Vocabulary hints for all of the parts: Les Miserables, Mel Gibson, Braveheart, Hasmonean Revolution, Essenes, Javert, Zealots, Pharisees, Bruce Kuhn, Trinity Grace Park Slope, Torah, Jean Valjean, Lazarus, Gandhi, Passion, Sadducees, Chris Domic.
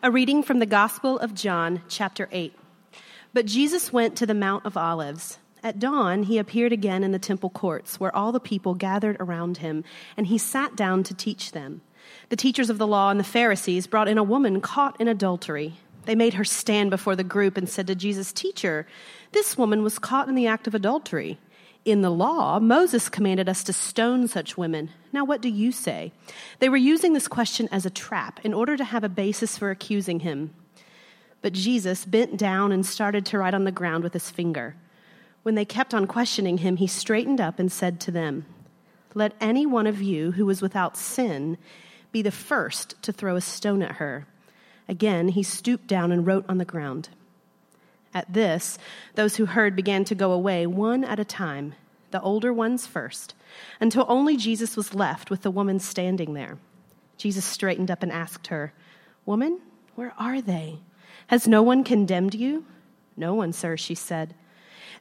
A reading from the Gospel of John, chapter 8. But Jesus went to the Mount of Olives. At dawn, he appeared again in the temple courts, where all the people gathered around him, and he sat down to teach them. The teachers of the law and the Pharisees brought in a woman caught in adultery. They made her stand before the group and said to Jesus, "Teacher, this woman was caught in the act of adultery. In the law, Moses commanded us to stone such women. Now, what do you say?" They were using this question as a trap in order to have a basis for accusing him. But Jesus bent down and started to write on the ground with his finger. When they kept on questioning him, he straightened up and said to them, "Let any one of you who is without sin be the first to throw a stone at her." Again, he stooped down and wrote on the ground. At this, those who heard began to go away one at a time, the older ones first, until only Jesus was left with the woman standing there. Jesus straightened up and asked her, "Woman, where are they? Has no one condemned you?" "No one, sir," she said.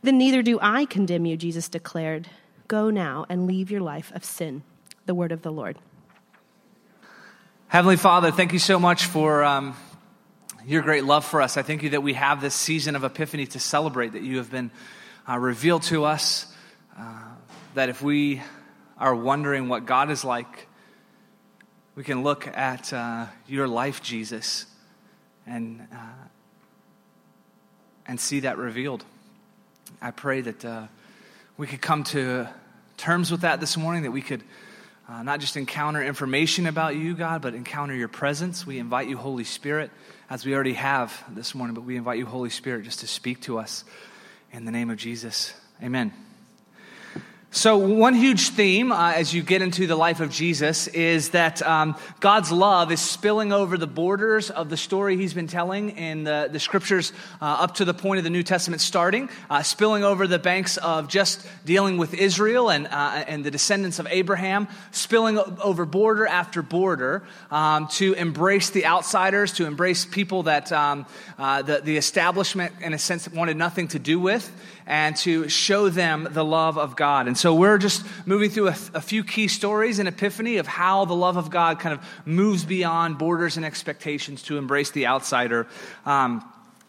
"Then neither do I condemn you," Jesus declared. "Go now and leave your life of sin." The word of the Lord. Heavenly Father, thank you so much for your great love for us. I thank you that we have this season of Epiphany to celebrate, that you have been revealed to us, that if we are wondering what God is like, we can look at your life, Jesus, and see that revealed. I pray that we could come to terms with that this morning, that we could not just encounter information about you, God, but encounter your presence. We invite you, Holy Spirit, as we already have this morning, but we invite you, Holy Spirit, just to speak to us in the name of Jesus. Amen. So one huge theme as you get into the life of Jesus is that God's love is spilling over the borders of the story he's been telling in the scriptures up to the point of the New Testament starting, spilling over the banks of just dealing with Israel and the descendants of Abraham, spilling over border after border to embrace the outsiders, to embrace people that the establishment, in a sense, wanted nothing to do with, and to show them the love of God. And so we're just moving through a few key stories in Epiphany of how the love of God kind of moves beyond borders and expectations to embrace the outsider.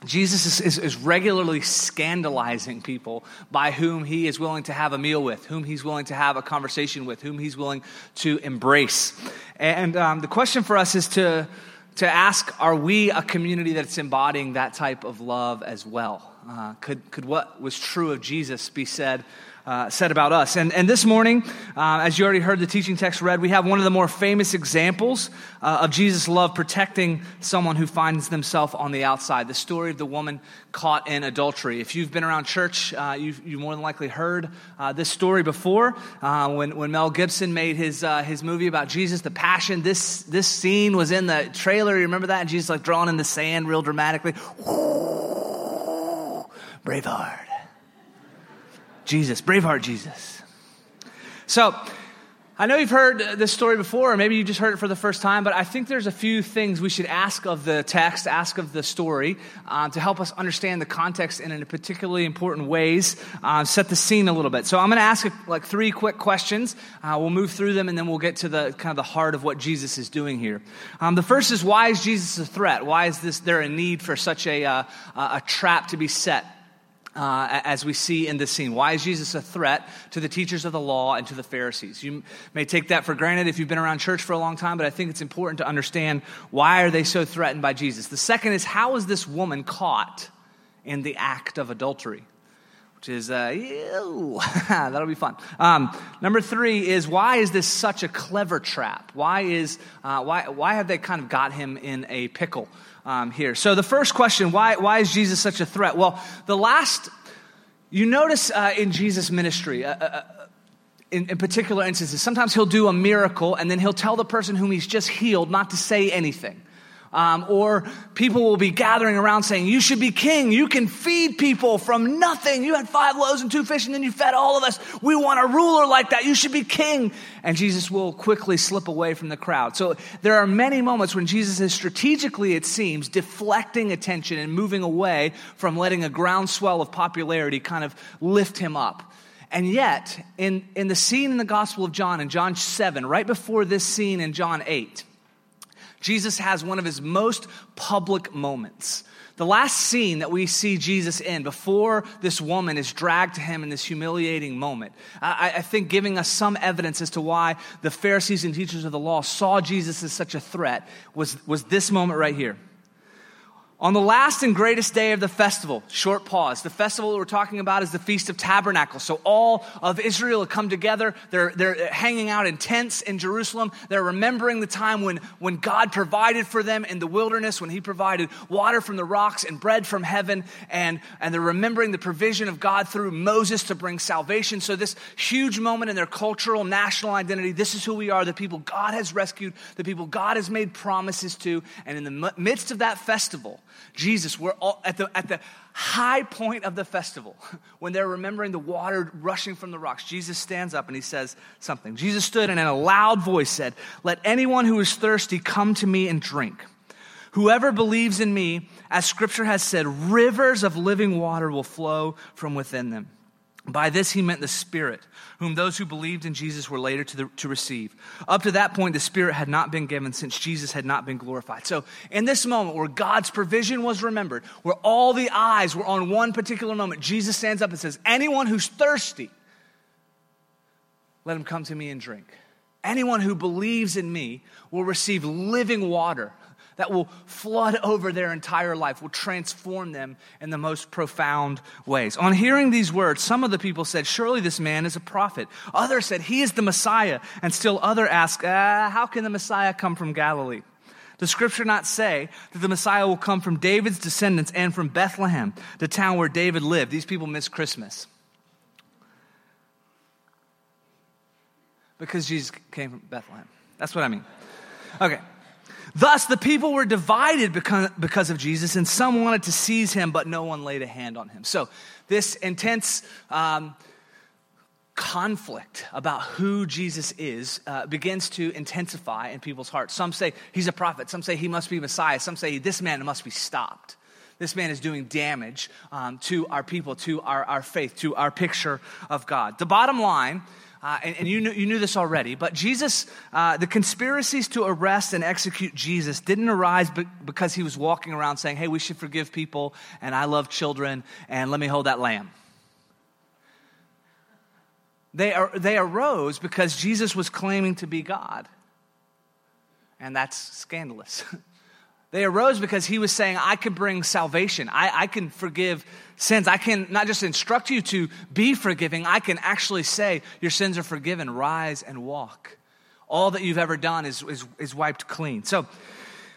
Jesus is regularly scandalizing people by whom he is willing to have a meal with, whom he's willing to have a conversation with, whom he's willing to embrace. And the question for us is to ask, are we a community that's embodying that type of love as well? Could what was true of Jesus be said about us? And this morning, as you already heard the teaching text read, we have one of the more famous examples of Jesus' love protecting someone who finds themselves on the outside, the story of the woman caught in adultery. If you've been around church, you've more than likely heard this story before. When Mel Gibson made his movie about Jesus, The Passion, this scene was in the trailer. You remember that? And Jesus like drawn in the sand real dramatically. Braveheart. Jesus, Braveheart Jesus. So, I know you've heard this story before, or maybe you just heard it for the first time, but I think there's a few things we should ask of the text, ask of the story, to help us understand the context in a particularly important ways, set the scene a little bit. So I'm going to ask like three quick questions. We'll move through them, and then we'll get to the kind of the heart of what Jesus is doing here. The first is, why is Jesus a threat? Why is there a need for such a trap to be set? As we see in this scene. Why is Jesus a threat to the teachers of the law and to the Pharisees? You may take that for granted if you've been around church for a long time, but I think it's important to understand, why are they so threatened by Jesus? The second is, how is this woman caught in the act of adultery? Which is, ew, that'll be fun. Number three is, why is this such a clever trap? Why have they kind of got him in a pickle here? So the first question, why is Jesus such a threat? Well, you notice in Jesus' ministry, in particular instances, sometimes he'll do a miracle and then he'll tell the person whom he's just healed not to say anything. Or people will be gathering around saying, "You should be king. You can feed people from nothing. You had 5 loaves and 2 fish, and then you fed all of us. We want a ruler like that. You should be king." And Jesus will quickly slip away from the crowd. So there are many moments when Jesus is strategically, it seems, deflecting attention and moving away from letting a groundswell of popularity kind of lift him up. And yet, in the scene in the Gospel of John, in John 7, right before this scene in John 8, Jesus has one of his most public moments. The last scene that we see Jesus in before this woman is dragged to him in this humiliating moment, I think giving us some evidence as to why the Pharisees and teachers of the law saw Jesus as such a threat was this moment right here. On the last and greatest day of the festival, short pause, the festival we're talking about is the Feast of Tabernacles. So all of Israel have come together. They're hanging out in tents in Jerusalem. They're remembering the time when God provided for them in the wilderness, when he provided water from the rocks and bread from heaven. And they're remembering the provision of God through Moses to bring salvation. So this huge moment in their cultural, national identity, this is who we are, the people God has rescued, the people God has made promises to. And in the midst of that festival, Jesus, we're all at the high point of the festival, when they're remembering the water rushing from the rocks, Jesus stands up and he says something. Jesus stood and in a loud voice said, "Let anyone who is thirsty come to me and drink. Whoever believes in me, as scripture has said, rivers of living water will flow from within them." By this he meant the Spirit, whom those who believed in Jesus were later to receive. Up to that point, the Spirit had not been given since Jesus had not been glorified. So in this moment where God's provision was remembered, where all the eyes were on one particular moment, Jesus stands up and says, anyone who's thirsty, let him come to me and drink. Anyone who believes in me will receive living water that will flood over their entire life, will transform them in the most profound ways. On hearing these words, some of the people said, surely this man is a prophet. Others said, he is the Messiah. And still others asked, how can the Messiah come from Galilee? Does scripture not say that the Messiah will come from David's descendants and from Bethlehem, the town where David lived? These people miss Christmas. Because Jesus came from Bethlehem. That's what I mean. Okay. Thus, the people were divided because of Jesus, and some wanted to seize him, but no one laid a hand on him. So this intense conflict about who Jesus is begins to intensify in people's hearts. Some say he's a prophet. Some say he must be Messiah. Some say this man must be stopped. This man is doing damage to our people, to our faith, to our picture of God. The bottom line, you knew this already, but Jesus, the conspiracies to arrest and execute Jesus didn't arise because he was walking around saying, hey, we should forgive people, and I love children, and let me hold that lamb. They arose because Jesus was claiming to be God, and that's scandalous. They arose because he was saying, I can bring salvation. I can forgive sins. I can not just instruct you to be forgiving. I can actually say, your sins are forgiven. Rise and walk. All that you've ever done is wiped clean. So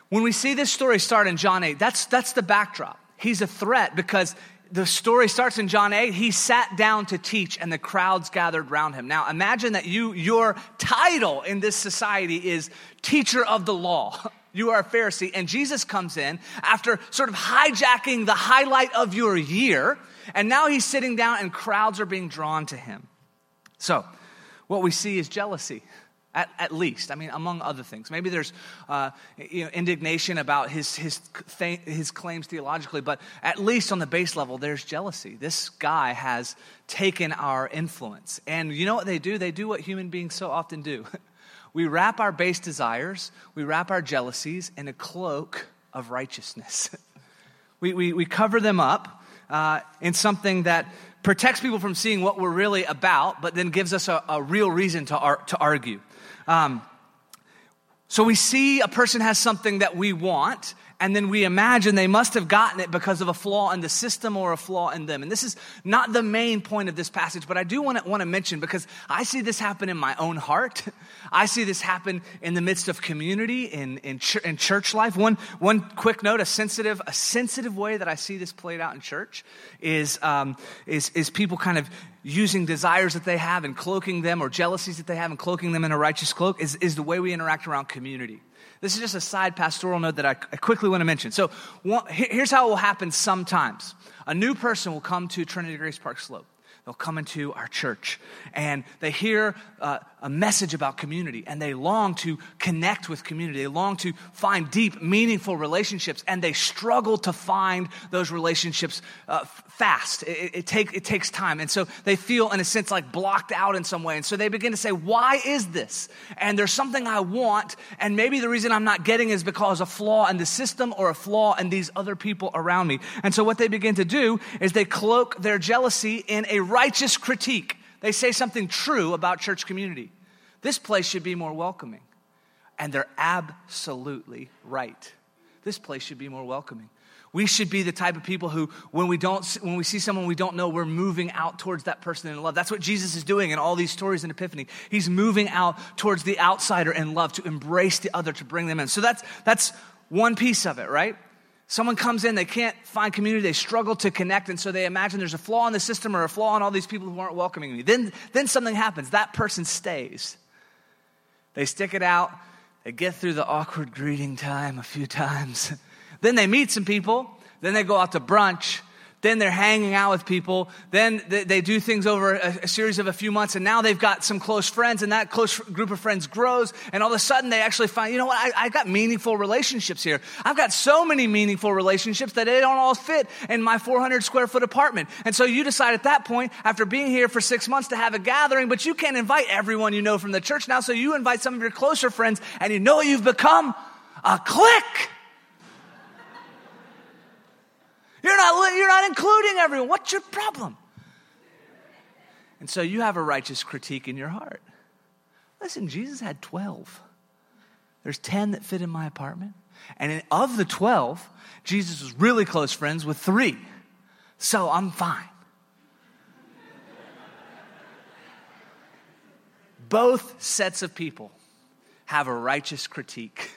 when we see this story start in John 8, that's the backdrop. He's a threat because the story starts in John 8. He sat down to teach and the crowds gathered around him. Now imagine that your title in this society is teacher of the law. You are a Pharisee, and Jesus comes in after sort of hijacking the highlight of your year, and now he's sitting down and crowds are being drawn to him. So what we see is jealousy, at least. I mean, among other things. Maybe there's indignation about his claims theologically, but at least on the base level, there's jealousy. This guy has taken our influence. And you know what they do? They do what human beings so often do. We wrap our base desires, we wrap our jealousies in a cloak of righteousness. We cover them up in something that protects people from seeing what we're really about, but then gives us a real reason to argue. So we see a person has something that we want, and then we imagine they must have gotten it because of a flaw in the system or a flaw in them. And this is not the main point of this passage, but I do want to mention, because I see this happen in my own heart. I see this happen in the midst of community, in church life. One quick note, a sensitive way that I see this played out in church is people kind of using desires that they have and cloaking them, or jealousies that they have and cloaking them in a righteous cloak, is the way we interact around community. This is just a side pastoral note that I quickly want to mention. So here's how it will happen sometimes. A new person will come to Trinity Grace Park Slope. They'll come into our church, and they hear a message about community, and they long to connect with community. They long to find deep, meaningful relationships, and they struggle to find those relationships fast. It takes time, and so they feel, in a sense, like blocked out in some way, and so they begin to say, why is this? And there's something I want, and maybe the reason I'm not getting is because a flaw in the system or a flaw in these other people around me. And so what they begin to do is they cloak their jealousy in a righteous critique. They say something true about church community. This place should be more welcoming. And they're absolutely right. This place should be more welcoming. We should be the type of people who, when we see someone we don't know, we're moving out towards that person in love. That's what Jesus is doing in all these stories in Epiphany. He's moving out towards the outsider in love to embrace the other, to bring them in. So that's one piece of it, right? Someone comes in, they can't find community, they struggle to connect, and so they imagine there's a flaw in the system or a flaw in all these people who aren't welcoming me. Then something happens. That person stays. They stick it out. They get through the awkward greeting time a few times. Then they meet some people. Then they go out to brunch. Then they're hanging out with people. Then they do things over a series of a few months, and now they've got some close friends, and that close group of friends grows, and all of a sudden they actually find, you know what, I got meaningful relationships here. I've got so many meaningful relationships that they don't all fit in my 400-square-foot apartment. And so you decide at that point, after being here for 6 months, to have a gathering, but you can't invite everyone you know from the church now, so you invite some of your closer friends, and you know what you've become? A clique. You're not including everyone. What's your problem? And so you have a righteous critique in your heart. Listen, Jesus had 12. There's 10 that fit in my apartment. And of the 12, Jesus was really close friends with 3. So I'm fine. Both sets of people have a righteous critique.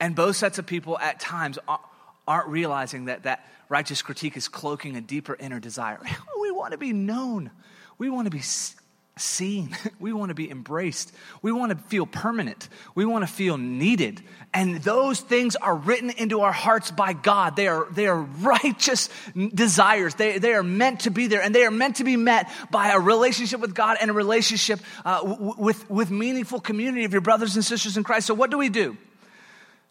And both sets of people at times aren't realizing that righteous critique is cloaking a deeper inner desire. We want to be known. We want to be seen. We want to be embraced. We want to feel permanent. We want to feel needed. And those things are written into our hearts by God. They are righteous desires. They are meant to be there, and they are meant to be met by a relationship with God and a relationship with meaningful community of your brothers and sisters in Christ. So what do we do?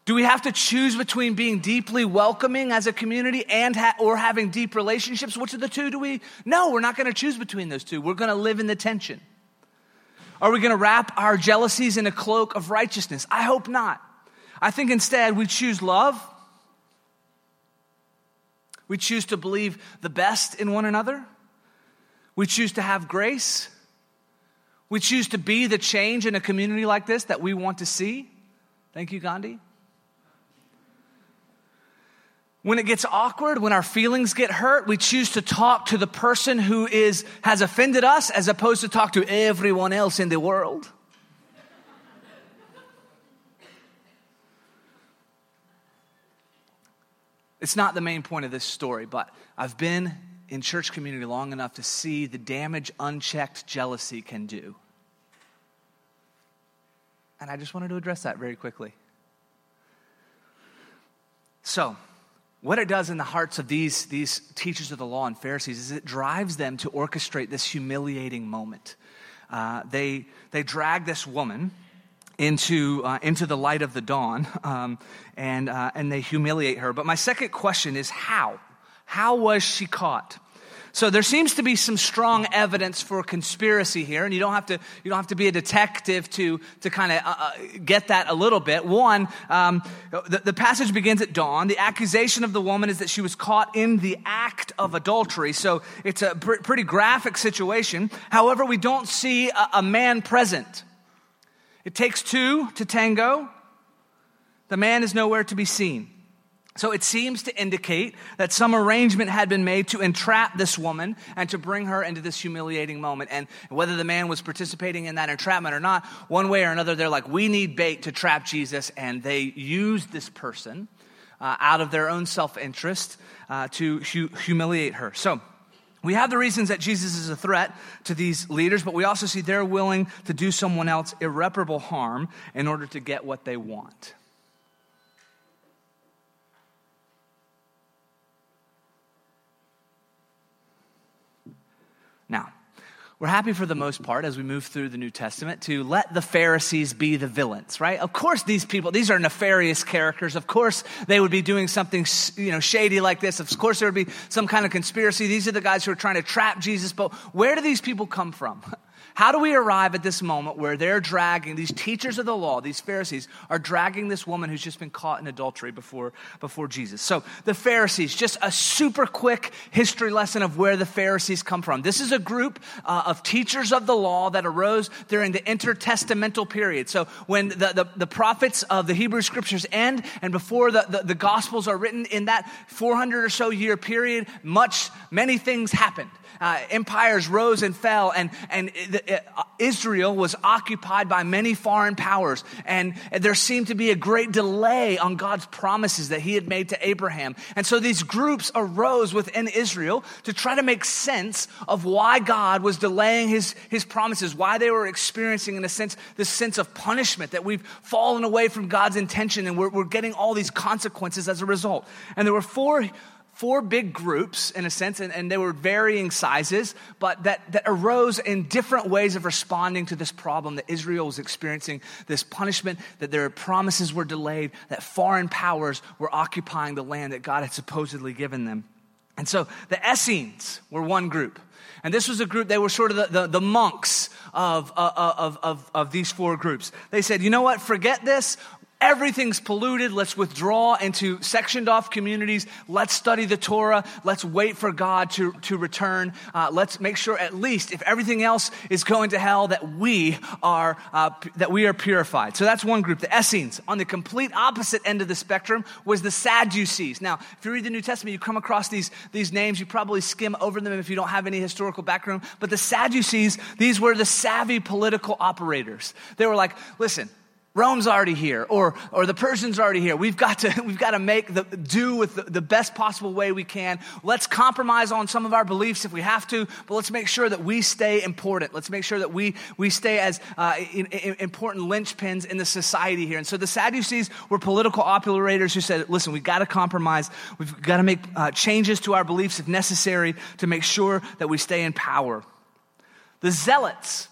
Do we have to choose between being deeply welcoming as a community and or having deep relationships? Which of the two do we? No, we're not going to choose between those two. We're going to live in the tension. Are we going to wrap our jealousies in a cloak of righteousness? I hope not. I think instead we choose love. We choose to believe the best in one another. We choose to have grace. We choose to be the change in a community like this that we want to see. Thank you, Gandhi. When it gets awkward, when our feelings get hurt, we choose to talk to the person who has offended us as opposed to talk to everyone else in the world. It's not the main point of this story, but I've been in church community long enough to see the damage unchecked jealousy can do. And I just wanted to address that very quickly. So, what it does in the hearts of these teachers of the law and Pharisees is it drives them to orchestrate this humiliating moment. They drag this woman into the light of the dawn, and they humiliate her. But my second question is how? How was she caught? So there seems to be some strong evidence for conspiracy here, and you don't have to be a detective to kind of get that a little bit. One, the passage begins at dawn. The accusation of the woman is that she was caught in the act of adultery. So it's a pretty graphic situation. However, we don't see a man present. It takes two to tango. The man is nowhere to be seen. So it seems to indicate that some arrangement had been made to entrap this woman and to bring her into this humiliating moment. And whether the man was participating in that entrapment or not, one way or another, they're like, we need bait to trap Jesus. And they used this person out of their own self-interest to humiliate her. So we have the reasons that Jesus is a threat to these leaders, but we also see they're willing to do someone else irreparable harm in order to get what they want. Now, we're happy for the most part as we move through the New Testament to let the Pharisees be the villains, right? Of course, these people, these are nefarious characters. Of course, they would be doing something, you know, shady like this. Of course, there would be some kind of conspiracy. These are the guys who are trying to trap Jesus. But where do these people come from? How do we arrive at this moment where they're dragging, these teachers of the law, these Pharisees, are dragging this woman who's just been caught in adultery before Jesus? So the Pharisees, just a super quick history lesson of where the Pharisees come from. This is a group of teachers of the law that arose during the intertestamental period. So when the prophets of the Hebrew Scriptures end and before the Gospels are written, in that 400 or so year period, many things happened. Empires rose and fell, and Israel was occupied by many foreign powers, and there seemed to be a great delay on God's promises that he had made to Abraham. And so these groups arose within Israel to try to make sense of why God was delaying his promises, why they were experiencing, in a sense, this sense of punishment, that we've fallen away from God's intention and we're getting all these consequences as a result. And there were four big groups, in a sense, and they were varying sizes, but that arose in different ways of responding to this problem that Israel was experiencing, this punishment, that their promises were delayed, that foreign powers were occupying the land that God had supposedly given them. And so the Essenes were one group. And this was a group, they were sort of the monks of these four groups. They said, you know what, forget this. Everything's polluted. Let's withdraw into sectioned off communities. Let's study the Torah. Let's wait for God to return. Let's make sure, at least, if everything else is going to hell, that we are purified. So that's one group, the Essenes. On the complete opposite end of the spectrum was the Sadducees. Now, if you read the New Testament, you come across these names. You probably skim over them if you don't have any historical background. But the Sadducees, these were the savvy political operators. They were like, listen, Rome's already here, or the Persians are already here. We've got to make do with the best possible way we can. Let's compromise on some of our beliefs if we have to, but let's make sure that we stay important. Let's make sure that we stay as important linchpins in the society here. And so the Sadducees were political operators who said, listen, we've got to compromise. We've got to make changes to our beliefs if necessary to make sure that we stay in power. The Zealots,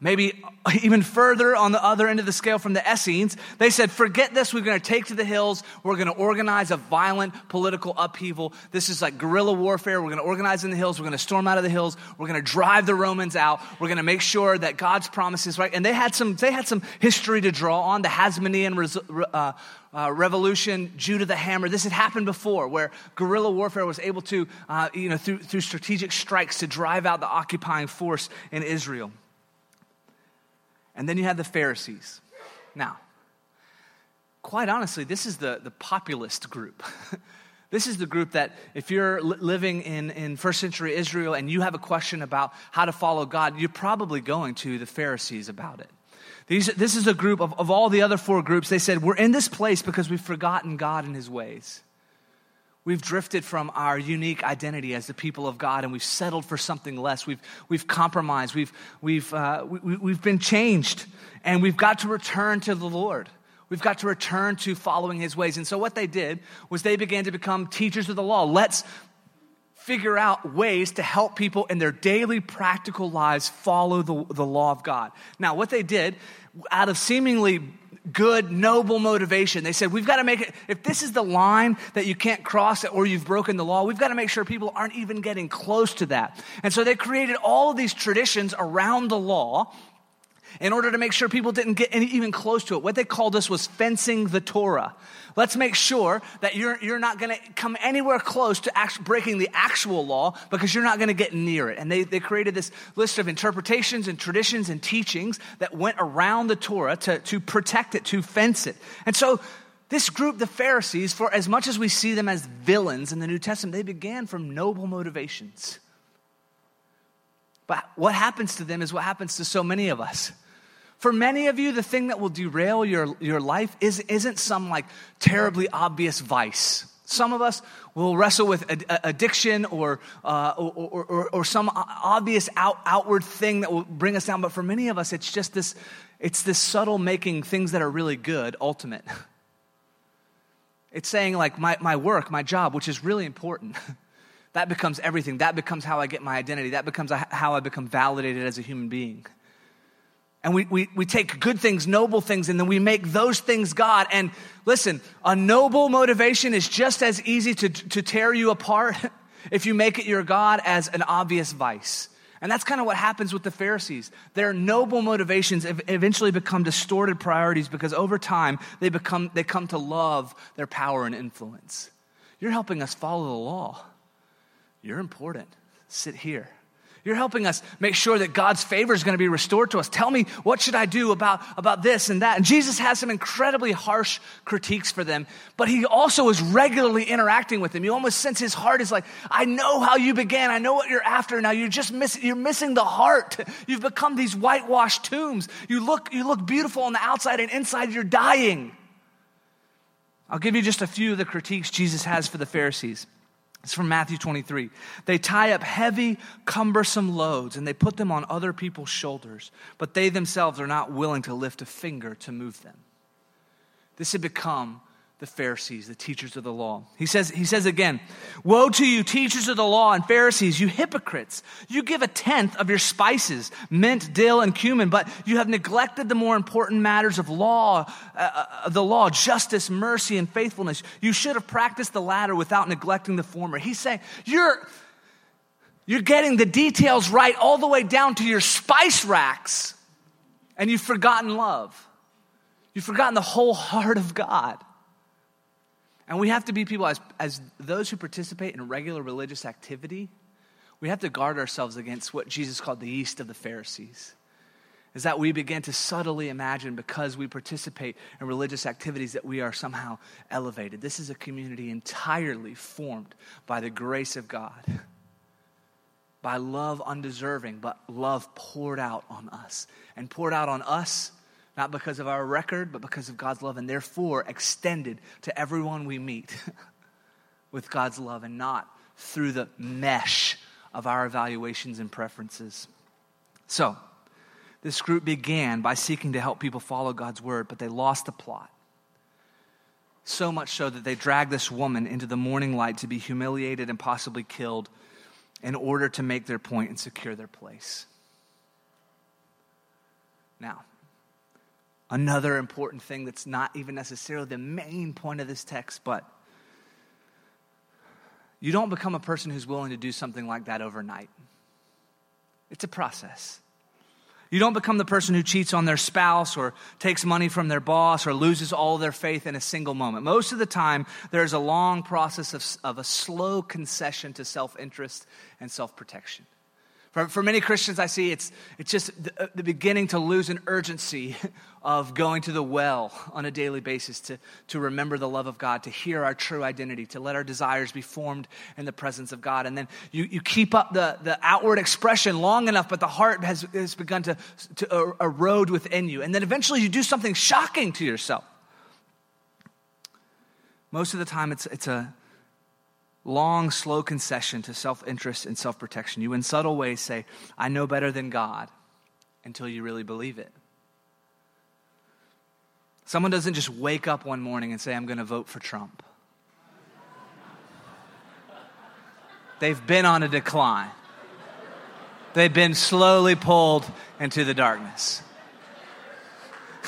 maybe even further on the other end of the scale from the Essenes, they said, forget this, we're going to take to the hills, we're going to organize a violent political upheaval. This is like guerrilla warfare. We're going to organize in the hills, we're going to storm out of the hills, we're going to drive the Romans out, we're going to make sure that God's promises, right? And they had some history to draw on, the Hasmonean Revolution, Judah the Hammer. This had happened before, where guerrilla warfare was able to, through strategic strikes, to drive out the occupying force in Israel. And then you have the Pharisees. Now, quite honestly, this is the populist group. This is the group that if you're living in first century Israel and you have a question about how to follow God, you're probably going to the Pharisees about it. This is a group of all the other four groups. They said, we're in this place because we've forgotten God and his ways. We've drifted from our unique identity as the people of God, and we've settled for something less. We've compromised. We've been changed, and we've got to return to the Lord. We've got to return to following his ways. And so what they did was they began to become teachers of the law. Let's figure out ways to help people in their daily practical lives follow the law of God. Now, what they did, out of seemingly good, noble motivation, they said, we've got to make it, if this is the line that you can't cross or you've broken the law, we've got to make sure people aren't even getting close to that. And so they created all of these traditions around the law in order to make sure people didn't get even close to it. What they called this was fencing the Torah. Let's make sure that you're not going to come anywhere close to breaking the actual law, because you're not going to get near it. And they created this list of interpretations and traditions and teachings that went around the Torah to protect it, to fence it. And so this group, the Pharisees, for as much as we see them as villains in the New Testament, they began from noble motivations. But what happens to them is what happens to so many of us. For many of you, the thing that will derail your life isn't some like terribly obvious vice. Some of us will wrestle with addiction or some obvious outward thing that will bring us down. But for many of us, it's just this subtle making things that are really good ultimate. It's saying like my work, my job, which is really important. That becomes everything. That becomes how I get my identity. That becomes how I become validated as a human being. And we take good things, noble things, and then we make those things God. And listen, a noble motivation is just as easy to tear you apart if you make it your God as an obvious vice. And that's kind of what happens with the Pharisees. Their noble motivations eventually become distorted priorities because over time they come to love their power and influence. You're helping us follow the law. You're important. Sit here. You're helping us make sure that God's favor is going to be restored to us. Tell me, what should I do about this and that? And Jesus has some incredibly harsh critiques for them, but he also is regularly interacting with them. You almost sense his heart is like, I know how you began. I know what you're after. Now you're just missing the heart. You've become these whitewashed tombs. You look beautiful on the outside, and inside you're dying. I'll give you just a few of the critiques Jesus has for the Pharisees. It's from Matthew 23. They tie up heavy, cumbersome loads and they put them on other people's shoulders, but they themselves are not willing to lift a finger to move them. This had become the Pharisees, the teachers of the law. He says again, woe to you, teachers of the law and Pharisees, you hypocrites. You give a tenth of your spices, mint, dill, and cumin, but you have neglected the more important matters of the law, justice, mercy, and faithfulness. You should have practiced the latter without neglecting the former. He's saying, you're getting the details right all the way down to your spice racks, and you've forgotten love. You've forgotten the whole heart of God. And we have to be people, as those who participate in regular religious activity, we have to guard ourselves against what Jesus called the yeast of the Pharisees. Is that we begin to subtly imagine because we participate in religious activities that we are somehow elevated. This is a community entirely formed by the grace of God, by love undeserving, but love poured out on us. And poured out on us, not because of our record, but because of God's love, and therefore extended to everyone we meet with God's love and not through the mesh of our evaluations and preferences. So, this group began by seeking to help people follow God's word, but they lost the plot. So much so that they dragged this woman into the morning light to be humiliated and possibly killed in order to make their point and secure their place. Now, another important thing that's not even necessarily the main point of this text, but you don't become a person who's willing to do something like that overnight. It's a process. You don't become the person who cheats on their spouse or takes money from their boss or loses all their faith in a single moment. Most of the time, there's a long process of a slow concession to self-interest and self-protection. For many Christians I see, it's just the beginning to lose an urgency of going to the well on a daily basis to remember the love of God, to hear our true identity, to let our desires be formed in the presence of God. And then you keep up the outward expression long enough, but the heart has begun to erode within you. And then eventually you do something shocking to yourself. Most of the time it's a long, slow concession to self-interest and self-protection. You, in subtle ways, say, I know better than God, until you really believe it. Someone doesn't just wake up one morning and say, I'm going to vote for Trump. They've been on a decline. They've been slowly pulled into the darkness.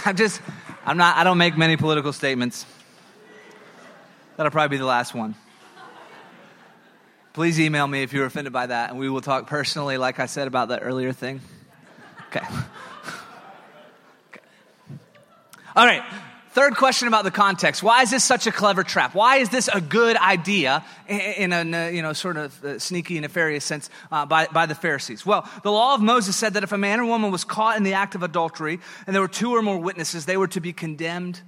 I don't make many political statements. That'll probably be the last one. Please email me if you're offended by that, and we will talk personally, like I said about that earlier thing. Okay. All right. Third question about the context. Why is this such a clever trap? Why is this a good idea in a sort of sneaky, nefarious sense by the Pharisees? Well, the law of Moses said that if a man or woman was caught in the act of adultery and there were two or more witnesses, they were to be condemned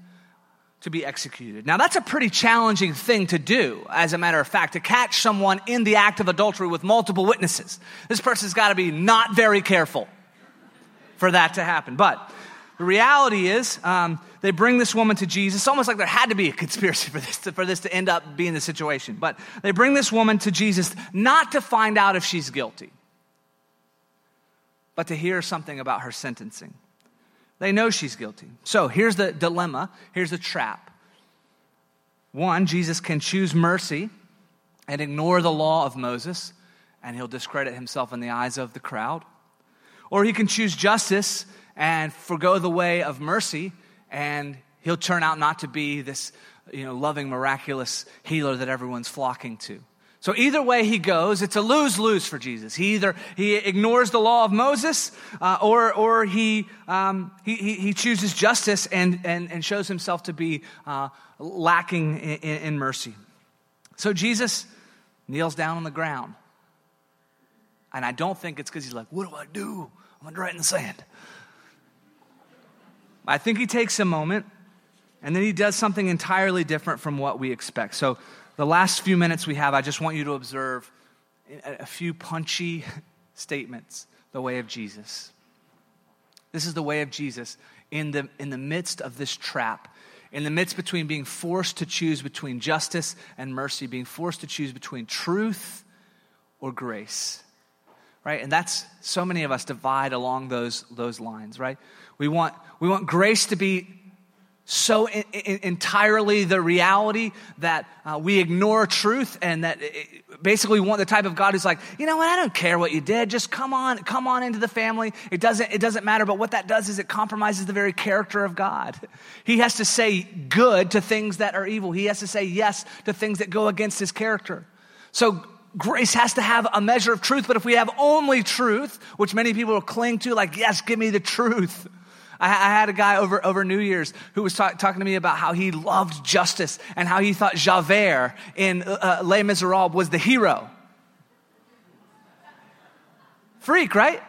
to be executed. Now, that's a pretty challenging thing to do, as a matter of fact, to catch someone in the act of adultery with multiple witnesses. This person's got to be not very careful for that to happen. But the reality is, they bring this woman to Jesus. It's almost like there had to be a conspiracy for this to end up being the situation. But they bring this woman to Jesus not to find out if she's guilty, but to hear something about her sentencing. They know she's guilty. So here's the dilemma. Here's the trap. One, Jesus can choose mercy and ignore the law of Moses, and he'll discredit himself in the eyes of the crowd. Or he can choose justice and forgo the way of mercy, and he'll turn out not to be this, loving, miraculous healer that everyone's flocking to. So either way he goes, it's a lose-lose for Jesus. He ignores the law of Moses, or he chooses justice and shows himself to be lacking in mercy. So Jesus kneels down on the ground, and I don't think it's because he's like, "What do? I'm gonna write in the sand." I think he takes a moment, and then he does something entirely different from what we expect. So the last few minutes we have, I just want you to observe a few punchy statements, the way of Jesus. This is the way of Jesus in the midst of this trap, in the midst between being forced to choose between justice and mercy, being forced to choose between truth or grace. Right? And that's, so many of us divide along those lines, right? We want grace to be so entirely the reality that we ignore truth, and that basically we want the type of God who's like, you know what, I don't care what you did, just come on into the family. It doesn't matter. But what that does is it compromises the very character of God. He has to say good to things that are evil. He has to say yes to things that go against his character. So grace has to have a measure of truth, but if we have only truth, which many people will cling to, like, yes, give me the truth. I had a guy over New Year's who was talking to me about how he loved justice and how he thought Javert in Les Miserables was the hero. Freak, right?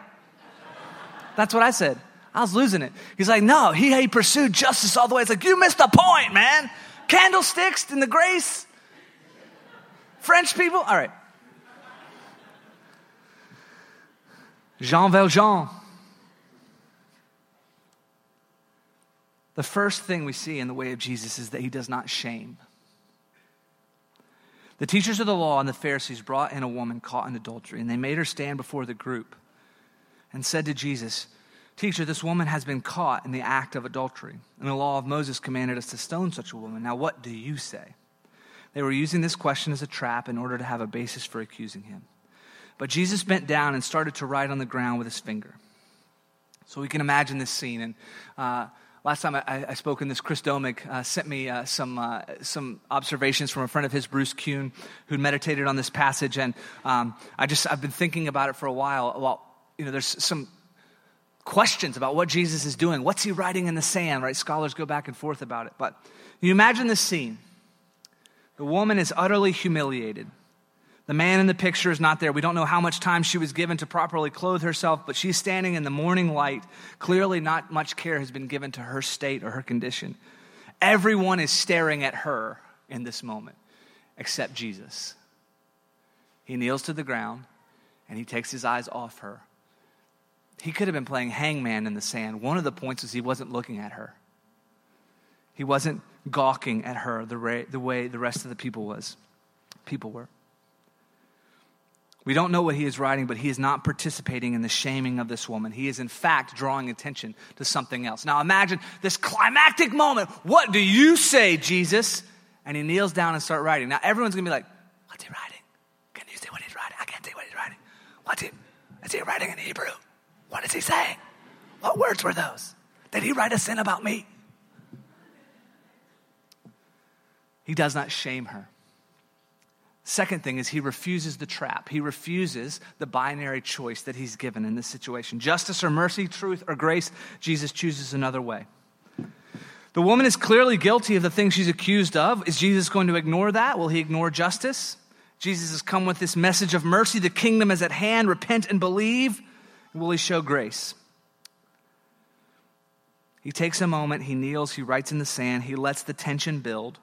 That's what I said. I was losing it. He's like, no, he pursued justice all the way. It's like, you missed the point, man. Candlesticks in the grace. French people. All right. Jean Valjean. The first thing we see in the way of Jesus is that he does not shame. The teachers of the law and the Pharisees brought in a woman caught in adultery, and they made her stand before the group and said to Jesus, "Teacher, this woman has been caught in the act of adultery, and the law of Moses commanded us to stone such a woman. Now what do you say?" They were using this question as a trap in order to have a basis for accusing him. But Jesus bent down and started to write on the ground with his finger. So we can imagine this scene. And last time I spoke in this, Chris Domic sent me some observations from a friend of his, Bruce Kuhn, who meditated on this passage. And I've been thinking about it for a while. Well, there's some questions about what Jesus is doing. What's he writing in the sand, right? Scholars go back and forth about it. But you imagine this scene. The woman is utterly humiliated. The man in the picture is not there. We don't know how much time she was given to properly clothe herself, but she's standing in the morning light. Clearly not much care has been given to her state or her condition. Everyone is staring at her in this moment, except Jesus. He kneels to the ground, and he takes his eyes off her. He could have been playing hangman in the sand. One of the points is he wasn't looking at her. He wasn't gawking at her the way the rest of the people were. We don't know what he is writing, but he is not participating in the shaming of this woman. He is, in fact, drawing attention to something else. Now imagine this climactic moment. What do you say, Jesus? And he kneels down and starts writing. Now everyone's going to be like, what's he writing? Can you see what he's writing? I can't see what he's writing. Is he writing in Hebrew? What is he saying? What words were those? Did he write a sin about me? He does not shame her. Second thing is he refuses the trap. He refuses the binary choice that he's given in this situation. Justice or mercy, truth or grace, Jesus chooses another way. The woman is clearly guilty of the thing she's accused of. Is Jesus going to ignore that? Will he ignore justice? Jesus has come with this message of mercy. The kingdom is at hand. Repent and believe. Will he show grace? He takes a moment. He kneels. He writes in the sand. He lets the tension build.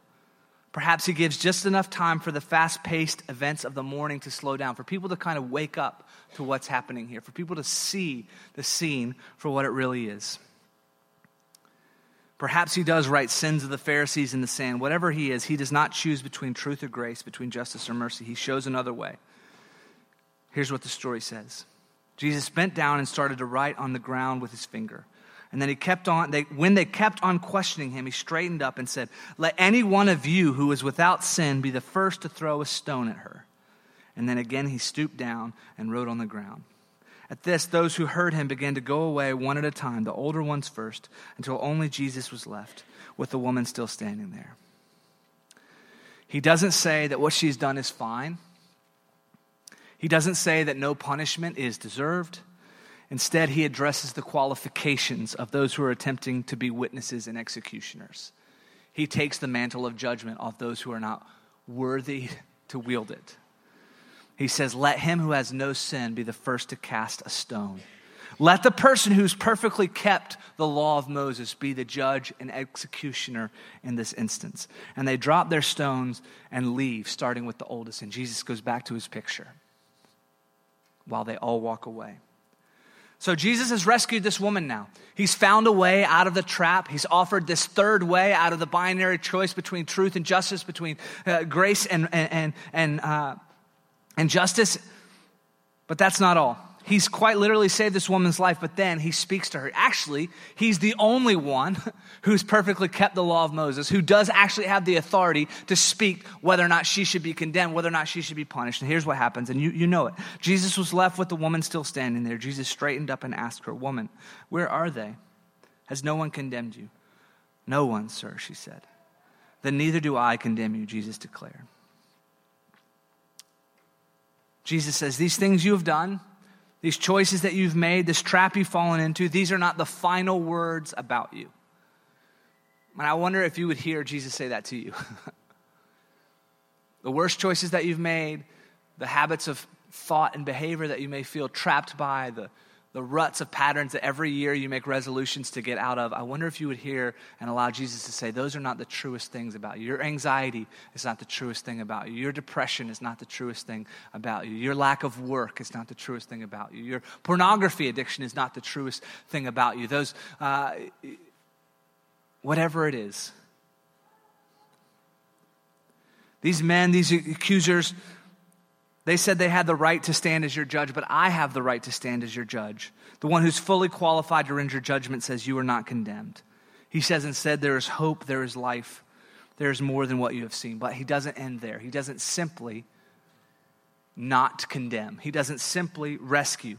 Perhaps he gives just enough time for the fast-paced events of the morning to slow down, for people to kind of wake up to what's happening here, for people to see the scene for what it really is. Perhaps he does write sins of the Pharisees in the sand. Whatever he is, he does not choose between truth or grace, between justice or mercy. He shows another way. Here's what the story says. Jesus bent down and started to write on the ground with his finger. And then he kept on, when they kept on questioning him, he straightened up and said, "Let any one of you who is without sin be the first to throw a stone at her." And then again he stooped down and wrote on the ground. At this, those who heard him began to go away one at a time, the older ones first, until only Jesus was left, with the woman still standing there. He doesn't say that what she's done is fine. He doesn't say that no punishment is deserved. Instead, he addresses the qualifications of those who are attempting to be witnesses and executioners. He takes the mantle of judgment off those who are not worthy to wield it. He says, "Let him who has no sin be the first to cast a stone. Let the person who's perfectly kept the law of Moses be the judge and executioner in this instance." And they drop their stones and leave, starting with the oldest. And Jesus goes back to his picture while they all walk away. So Jesus has rescued this woman now. He's found a way out of the trap. He's offered this third way out of the binary choice between truth and justice, between grace and justice. But that's not all. He's quite literally saved this woman's life, but then he speaks to her. Actually, he's the only one who's perfectly kept the law of Moses, who does actually have the authority to speak whether or not she should be condemned, whether or not she should be punished. And here's what happens, and you know it. Jesus was left with the woman still standing there. Jesus straightened up and asked her, "Woman, where are they? Has no one condemned you?" "No one, sir," she said. "Then neither do I condemn you," Jesus declared. Jesus says, "These things you have done, these choices that you've made, this trap you've fallen into, these are not the final words about you." And I wonder if you would hear Jesus say that to you. The worst choices that you've made, the habits of thought and behavior that you may feel trapped by, the ruts of patterns that every year you make resolutions to get out of, I wonder if you would hear and allow Jesus to say, those are not the truest things about you. Your anxiety is not the truest thing about you. Your depression is not the truest thing about you. Your lack of work is not the truest thing about you. Your pornography addiction is not the truest thing about you. Those, whatever it is. These men, these accusers, they said they had the right to stand as your judge, but I have the right to stand as your judge. The one who's fully qualified to render judgment says you are not condemned. He says instead there is hope, there is life, there is more than what you have seen. But he doesn't end there. He doesn't simply not condemn. He doesn't simply rescue.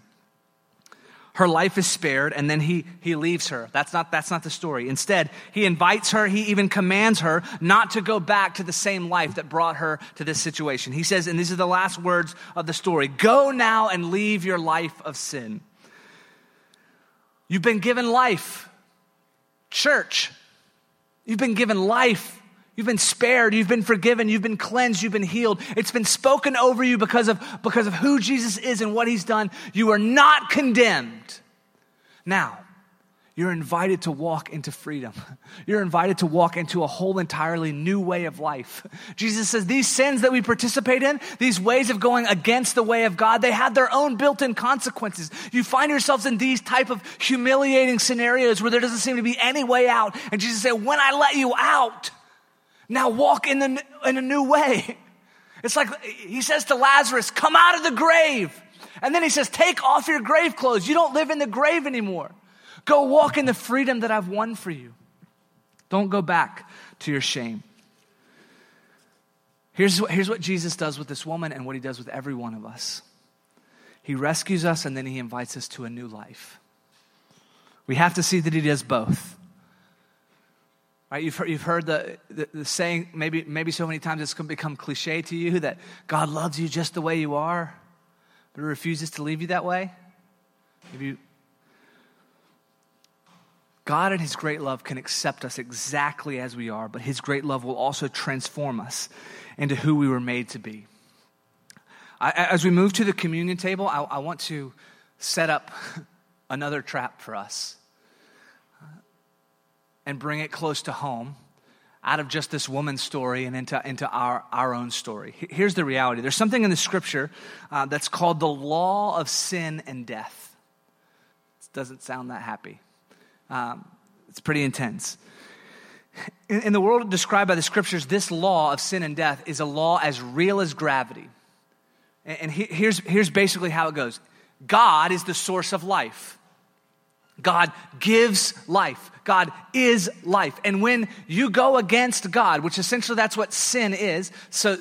Her life is spared, and then he leaves her. That's not the story. Instead, he invites her, he even commands her not to go back to the same life that brought her to this situation. He says, and these are the last words of the story, "Go now and leave your life of sin." You've been given life. Church, you've been given life. You've been spared, you've been forgiven, you've been cleansed, you've been healed. It's been spoken over you because of who Jesus is and what he's done. You are not condemned. Now, you're invited to walk into freedom. You're invited to walk into a whole entirely new way of life. Jesus says these sins that we participate in, these ways of going against the way of God, they have their own built-in consequences. You find yourselves in these type of humiliating scenarios where there doesn't seem to be any way out. And Jesus said, when I let you out, now walk in a new way. It's like he says to Lazarus, come out of the grave. And then he says, take off your grave clothes. You don't live in the grave anymore. Go walk in the freedom that I've won for you. Don't go back to your shame. Here's what Jesus does with this woman and what he does with every one of us. He rescues us and then he invites us to a new life. We have to see that he does both. Right, you've heard the saying maybe so many times it's going to become cliche to you that God loves you just the way you are, but he refuses to leave you that way. God in his great love can accept us exactly as we are, but his great love will also transform us into who we were made to be. As we move to the communion table, I want to set up another trap for us and bring it close to home out of just this woman's story and into our own story. Here's the reality. There's something in the scripture that's called the law of sin and death. It doesn't sound that happy. It's pretty intense. In the world described by the scriptures, this law of sin and death is a law as real as gravity. And here's basically how it goes. God is the source of life. God gives life. God is life. And when you go against God, which essentially that's what sin is, so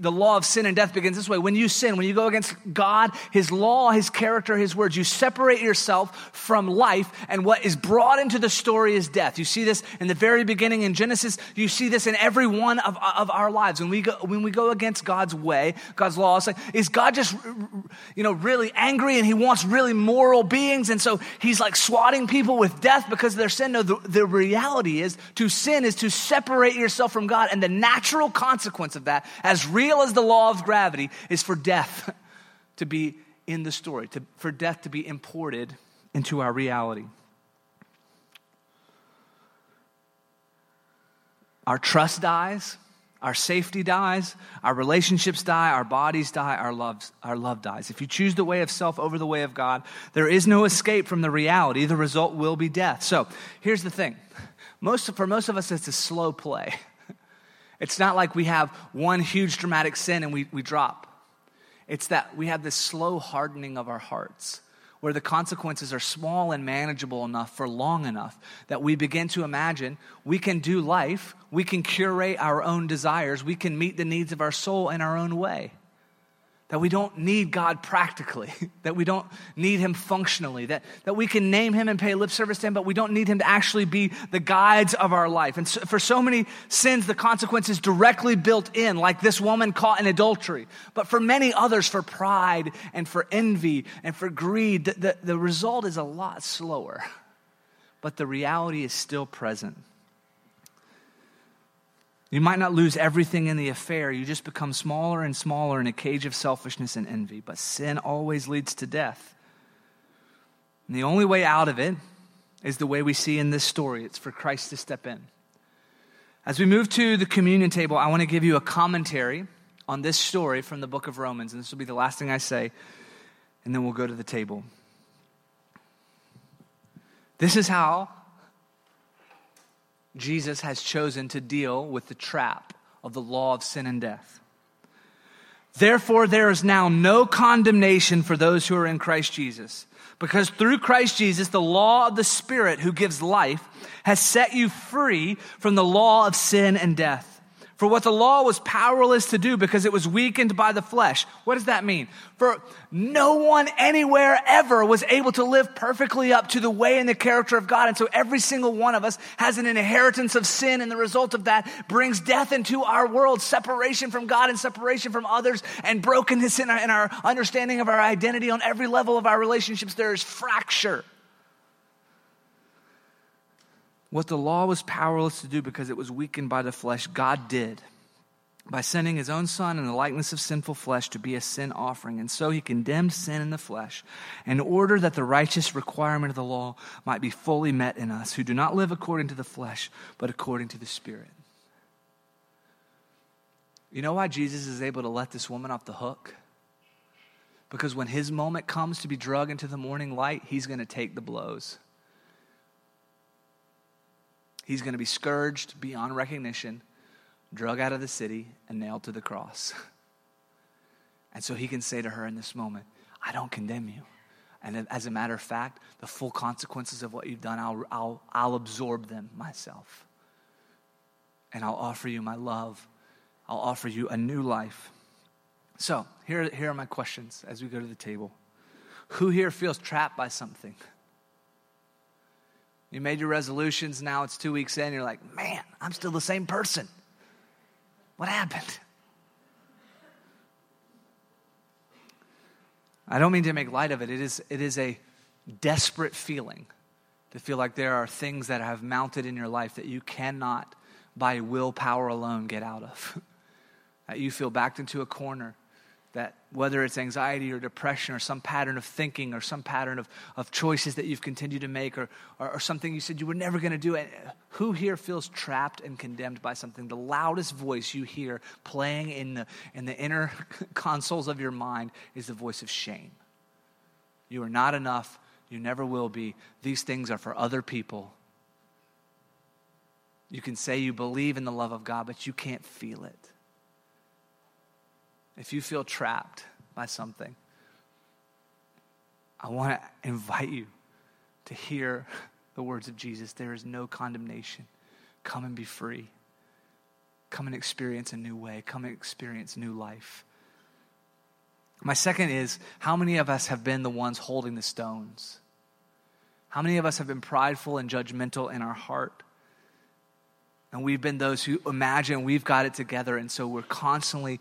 the law of sin and death begins this way. When you sin, when you go against God, his law, his character, his words, you separate yourself from life, and what is brought into the story is death. You see this in the very beginning in Genesis. You see this in every one of our lives. When we go against God's way, God's law, it's like, is God just really angry and he wants really moral beings, and so he's like swatting people with death because of their sin? No, the reality is to sin is to separate yourself from God, and the natural consequence of that, as real as the law of gravity, is for death to be in the story, for death to be imported into our reality. Our trust dies, our safety dies, our relationships die, our bodies die, our love dies. If you choose the way of self over the way of God, there is no escape from the reality. The result will be death. So here's the thing. For most of us, it's a slow play. It's not like we have one huge dramatic sin and we drop. It's that we have this slow hardening of our hearts, where the consequences are small and manageable enough for long enough that we begin to imagine we can do life, we can curate our own desires, we can meet the needs of our soul in our own way, that we don't need God practically, that we don't need him functionally, that we can name him and pay lip service to him, but we don't need him to actually be the guides of our life. And so, for so many sins, the consequence is directly built in, like this woman caught in adultery. But for many others, for pride and for envy and for greed, the result is a lot slower, but the reality is still present. You might not lose everything in the affair. You just become smaller and smaller in a cage of selfishness and envy. But sin always leads to death. And the only way out of it is the way we see in this story. It's for Christ to step in. As we move to the communion table, I want to give you a commentary on this story from the book of Romans. And this will be the last thing I say. And then we'll go to the table. This is how Jesus has chosen to deal with the trap of the law of sin and death. Therefore, there is now no condemnation for those who are in Christ Jesus, because through Christ Jesus, the law of the Spirit who gives life has set you free from the law of sin and death. For what the law was powerless to do because it was weakened by the flesh. What does that mean? For no one anywhere ever was able to live perfectly up to the way and the character of God. And so every single one of us has an inheritance of sin, and the result of that brings death into our world, separation from God and separation from others, and brokenness in our understanding of our identity on every level of our relationships. There is fracture. What the law was powerless to do because it was weakened by the flesh, God did by sending his own son in the likeness of sinful flesh to be a sin offering. And so he condemned sin in the flesh in order that the righteous requirement of the law might be fully met in us who do not live according to the flesh, but according to the Spirit. You know why Jesus is able to let this woman off the hook? Because when his moment comes to be dragged into the morning light, he's going to take the blows. He's going to be scourged beyond recognition, drug out of the city, and nailed to the cross. And so he can say to her in this moment, I don't condemn you. And as a matter of fact, the full consequences of what you've done, I'll absorb them myself. And I'll offer you my love. I'll offer you a new life. So here are my questions as we go to the table. Who here feels trapped by something? You made your resolutions, now it's 2 weeks in, you're like, man, I'm still the same person. What happened? I don't mean to make light of it. It is a desperate feeling to feel like there are things that have mounted in your life that you cannot, by willpower alone, get out of. That you feel backed into a corner. That whether it's anxiety or depression or some pattern of thinking or some pattern of choices that you've continued to make or something you said you were never going to do. Who here feels trapped and condemned by something? The loudest voice you hear playing in the inner consoles of your mind is the voice of shame. You are not enough. You never will be. These things are for other people. You can say you believe in the love of God, but you can't feel it. If you feel trapped by something, I want to invite you to hear the words of Jesus. There is no condemnation. Come and be free. Come and experience a new way. Come and experience new life. My second is, how many of us have been the ones holding the stones? How many of us have been prideful and judgmental in our heart? And we've been those who imagine we've got it together, and so we're constantly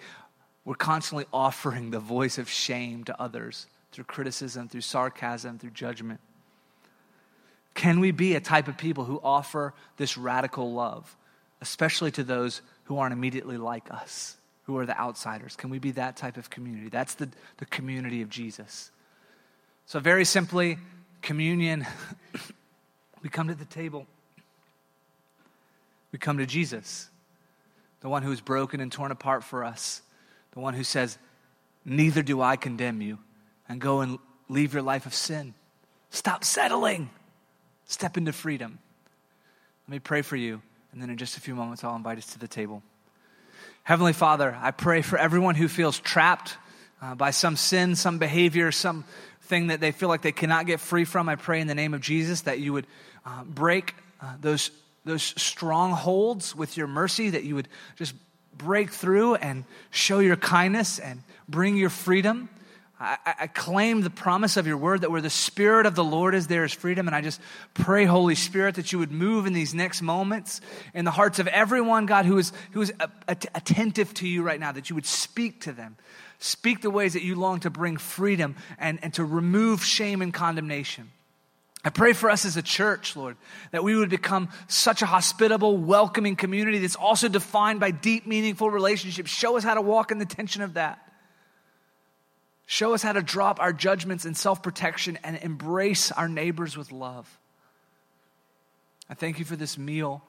offering the voice of shame to others through criticism, through sarcasm, through judgment. Can we be a type of people who offer this radical love, especially to those who aren't immediately like us, who are the outsiders? Can we be that type of community? That's the community of Jesus. So very simply, communion, we come to the table. We come to Jesus, the one who is broken and torn apart for us, the one who says, neither do I condemn you, and go and leave your life of sin. Stop settling. Step into freedom. Let me pray for you, and then in just a few moments, I'll invite us to the table. Heavenly Father, I pray for everyone who feels trapped by some sin, some behavior, some thing that they feel like they cannot get free from. I pray in the name of Jesus that you would break those strongholds with your mercy, that you would just break through and show your kindness and bring your freedom. I claim the promise of your word that where the Spirit of the Lord is, there is freedom. And I just pray, Holy Spirit, that you would move in these next moments in the hearts of everyone, God, who is attentive to you right now, that you would speak to them. Speak the ways that you long to bring freedom and to remove shame and condemnation. I pray for us as a church, Lord, that we would become such a hospitable, welcoming community that's also defined by deep, meaningful relationships. Show us how to walk in the tension of that. Show us how to drop our judgments and self-protection and embrace our neighbors with love. I thank you for this meal.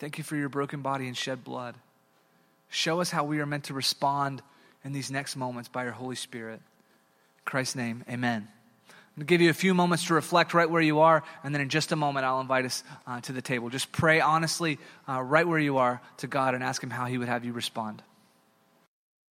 Thank you for your broken body and shed blood. Show us how we are meant to respond in these next moments by your Holy Spirit. In Christ's name, amen. I'm going to give you a few moments to reflect right where you are, and then in just a moment, I'll invite us to the table. Just pray honestly right where you are to God and ask him how he would have you respond.